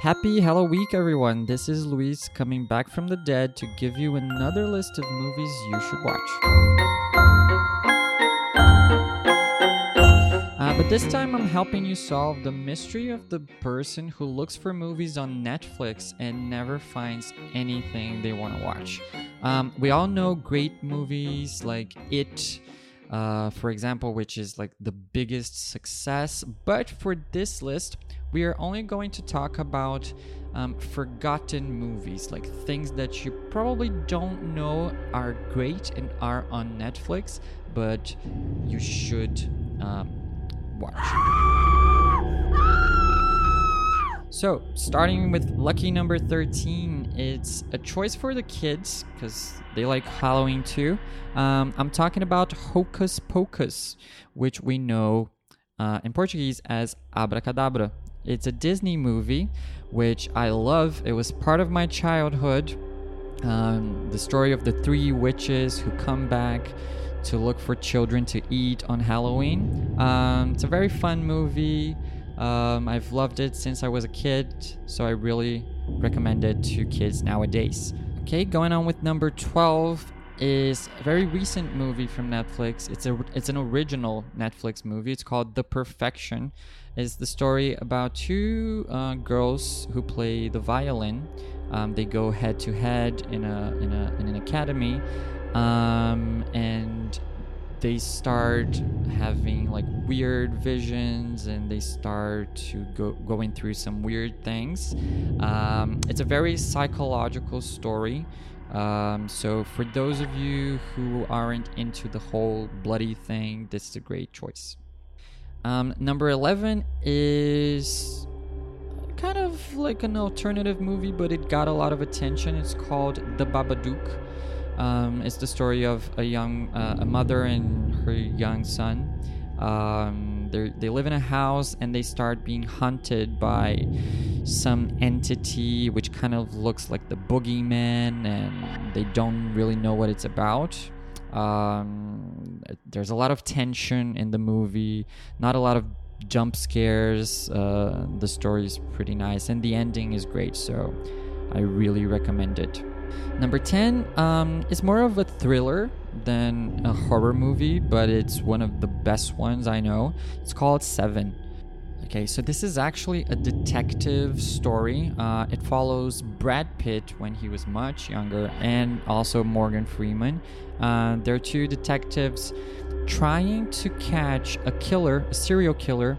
Happy Halloween, everyone! This is Luis coming back from the dead to give you another list of movies you should watch. But this time I'm helping you solve the mystery of the person who looks for movies on Netflix and never finds anything they want to watch. We all know great movies like It, for example, which is like the biggest success, but for this list, we are only going to talk about forgotten movies, like things that you probably don't know are great and are on Netflix, but you should watch. So, starting with lucky number 13, it's a choice for the kids, because they like Halloween too. I'm talking about Hocus Pocus, which we know in Portuguese as Abracadabra. It's a Disney movie, which I love. It was part of my childhood. The story of the three witches who come back to look for children to eat on Halloween. It's a very fun movie. I've loved it since I was a kid, so I really recommend it to kids nowadays. Okay, going on with number 12 is a very recent movie from Netflix. It's an original Netflix movie. It's called The Perfection. It's the story about two girls who play the violin. They go head to head in an academy, and they start having like weird visions, and they start to going through some weird things. It's a very psychological story. So for those of you who aren't into the whole bloody thing, this is a great choice. Number 11 is kind of like an alternative movie, but it got a lot of attention. It's called The Babadook. It's the story of a mother and her young son. They live in a house and they start being hunted by some entity which kind of looks like the boogeyman, and they don't really know what it's about. There's a lot of tension in the movie, not a lot of jump scares. The story is pretty nice and the ending is great, so I really recommend it. Number 10 is more of a thriller than a horror movie, but it's one of the best ones I know. It's called Seven. Okay, so this is actually a detective story. It follows Brad Pitt when he was much younger, and also Morgan Freeman. They're two detectives trying to catch a serial killer,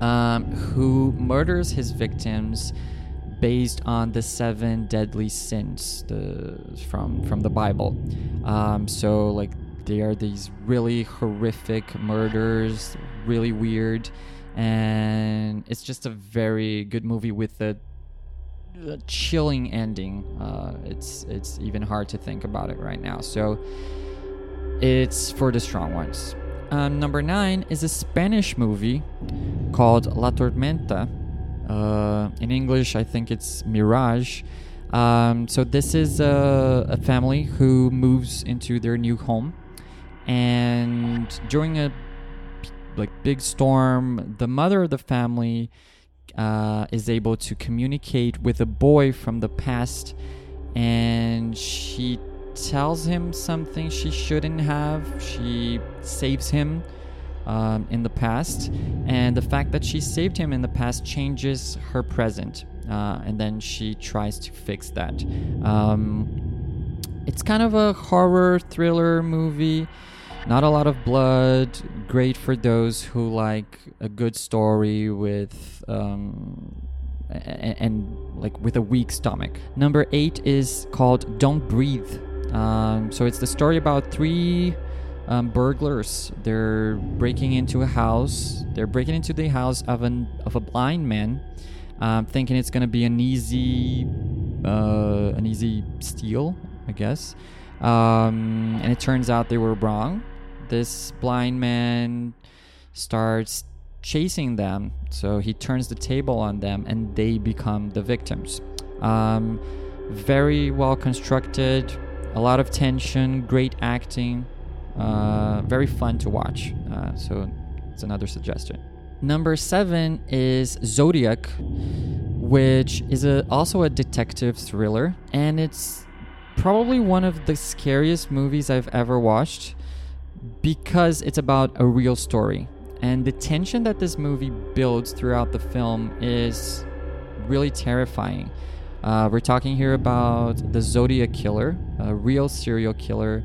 who murders his victims based on the seven deadly sins from the Bible. So like they are these really horrific murders, really weird, and it's just a very good movie with a chilling ending. It's even hard to think about it right now, so it's for the strong ones. Number 9 is a Spanish movie called La Tormenta. In English, I think it's Mirage. So this is a family who moves into their new home, and during a big storm, the mother of the family is able to communicate with a boy from the past, and she tells him something she shouldn't have. She saves him in the past, and the fact that she saved him in the past changes her present, and then she tries to fix that. It's kind of a horror thriller movie, not a lot of blood, great for those who like a good story with with a weak stomach. Number 8 is called Don't Breathe. So it's the story about three burglars. They're breaking into a house. They're breaking into the house of a blind man, thinking it's gonna be an easy steal, I guess. And it turns out they were wrong. This blind man starts chasing them, so he turns the table on them, and they become the victims. Very well constructed, a lot of tension, great acting. Very fun to watch, so it's another suggestion. Number 7 is Zodiac, which is also a detective thriller, and it's probably one of the scariest movies I've ever watched because it's about a real story. And the tension that this movie builds throughout the film is really terrifying. We're talking here about the Zodiac Killer, a real serial killer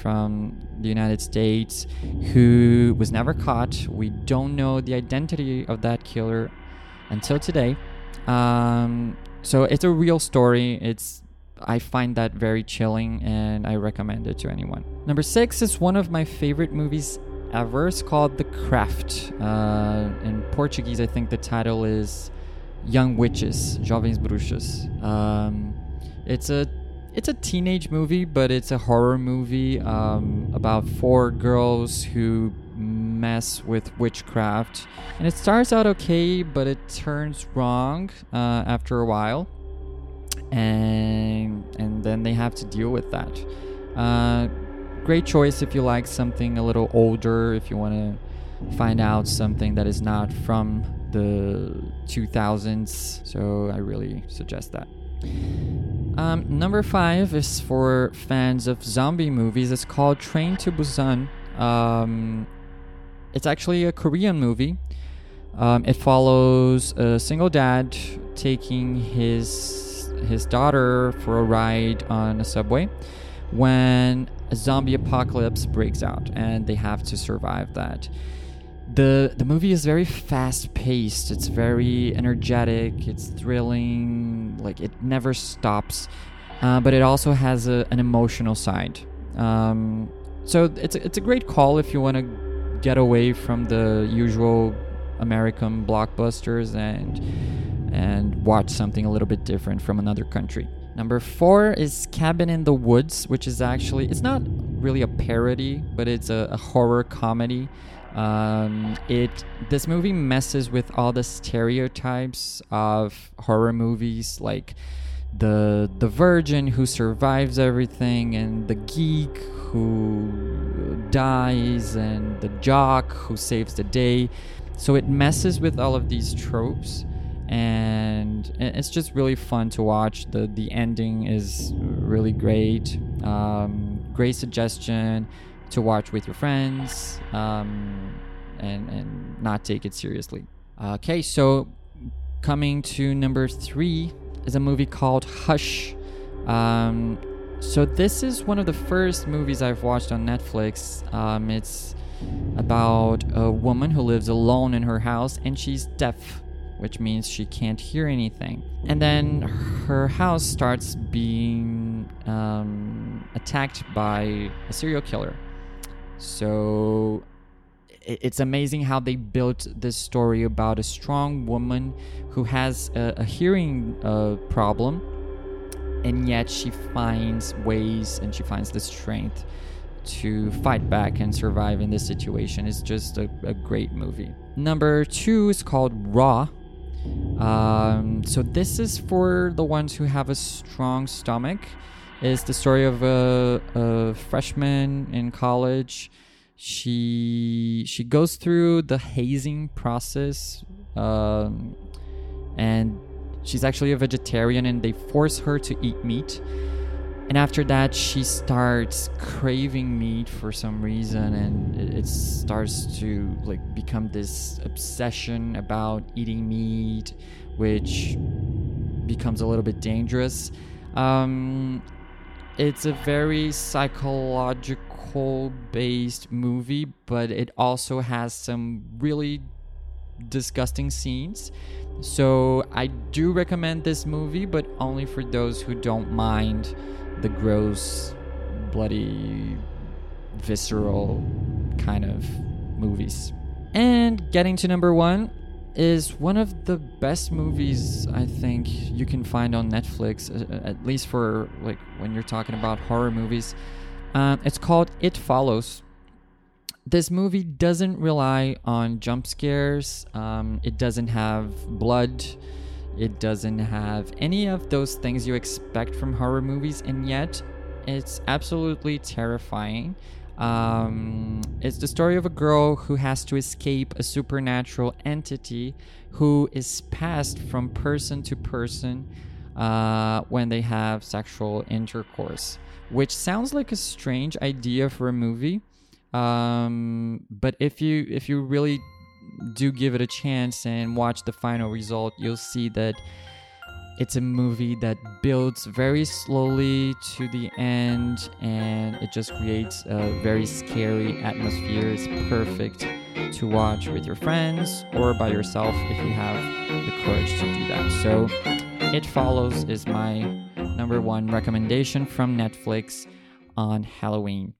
from the United States who was never caught. We don't know the identity of that killer until today. So it's a real story. I find that very chilling, and I recommend it to anyone. Number 6 is one of my favorite movies ever. It's called The Craft. In Portuguese, I think the title is Young Witches, Jovens Bruxas. It's a teenage movie, but it's a horror movie about 4 girls who mess with witchcraft. And it starts out okay, but it turns wrong after a while. And then they have to deal with that. Great choice if you like something a little older, if you want to find out something that is not from the 2000s. So I really suggest that. Number 5 is for fans of zombie movies. It's called Train to Busan. It's actually a Korean movie. It follows a single dad taking his daughter for a ride on a subway when a zombie apocalypse breaks out, and they have to survive that. The movie is very fast-paced. It's very energetic. It's thrilling. Like, it never stops. But it also has an emotional side. So it's a great call if you want to get away from the usual American blockbusters and watch something a little bit different from another country. Number 4 is Cabin in the Woods, which is actually, it's not really a parody, but it's a horror comedy. This movie messes with all the stereotypes of horror movies, like the virgin who survives everything, and the geek who dies, and the jock who saves the day. So it messes with all of these tropes. And it's just really fun to watch. The ending is really great. Great suggestion to watch with your friends and not take it seriously. Okay, so coming to number 3 is a movie called Hush. So this is one of the first movies I've watched on Netflix. It's about a woman who lives alone in her house, and she's deaf, which means she can't hear anything. And then her house starts being attacked by a serial killer. So it's amazing how they built this story about a strong woman who has a hearing problem, and yet she finds ways and she finds the strength to fight back and survive in this situation. It's just a great movie. Number 2 is called Raw. So this is for the ones who have a strong stomach. It's the story of a freshman in college. She goes through the hazing process, and she's actually a vegetarian, and they force her to eat meat. And after that, she starts craving meat for some reason, and it starts to like become this obsession about eating meat, which becomes a little bit dangerous. It's a very psychological-based movie, but it also has some really disgusting scenes. So I do recommend this movie, but only for those who don't mind the gross, bloody, visceral kind of movies. And getting to number 1 is one of the best movies I think you can find on Netflix, at least for like when you're talking about horror movies. It's called It Follows. This movie doesn't rely on jump scares. It doesn't have blood. It doesn't have any of those things you expect from horror movies, and yet it's absolutely terrifying. It's the story of a girl who has to escape a supernatural entity who is passed from person to person when they have sexual intercourse, which sounds like a strange idea for a movie. But if you really do give it a chance and watch the final result, you'll see that it's a movie that builds very slowly to the end, and it just creates a very scary atmosphere. It's perfect to watch with your friends or by yourself if you have the courage to do that. So It Follows is my number 1 recommendation from Netflix on Halloween.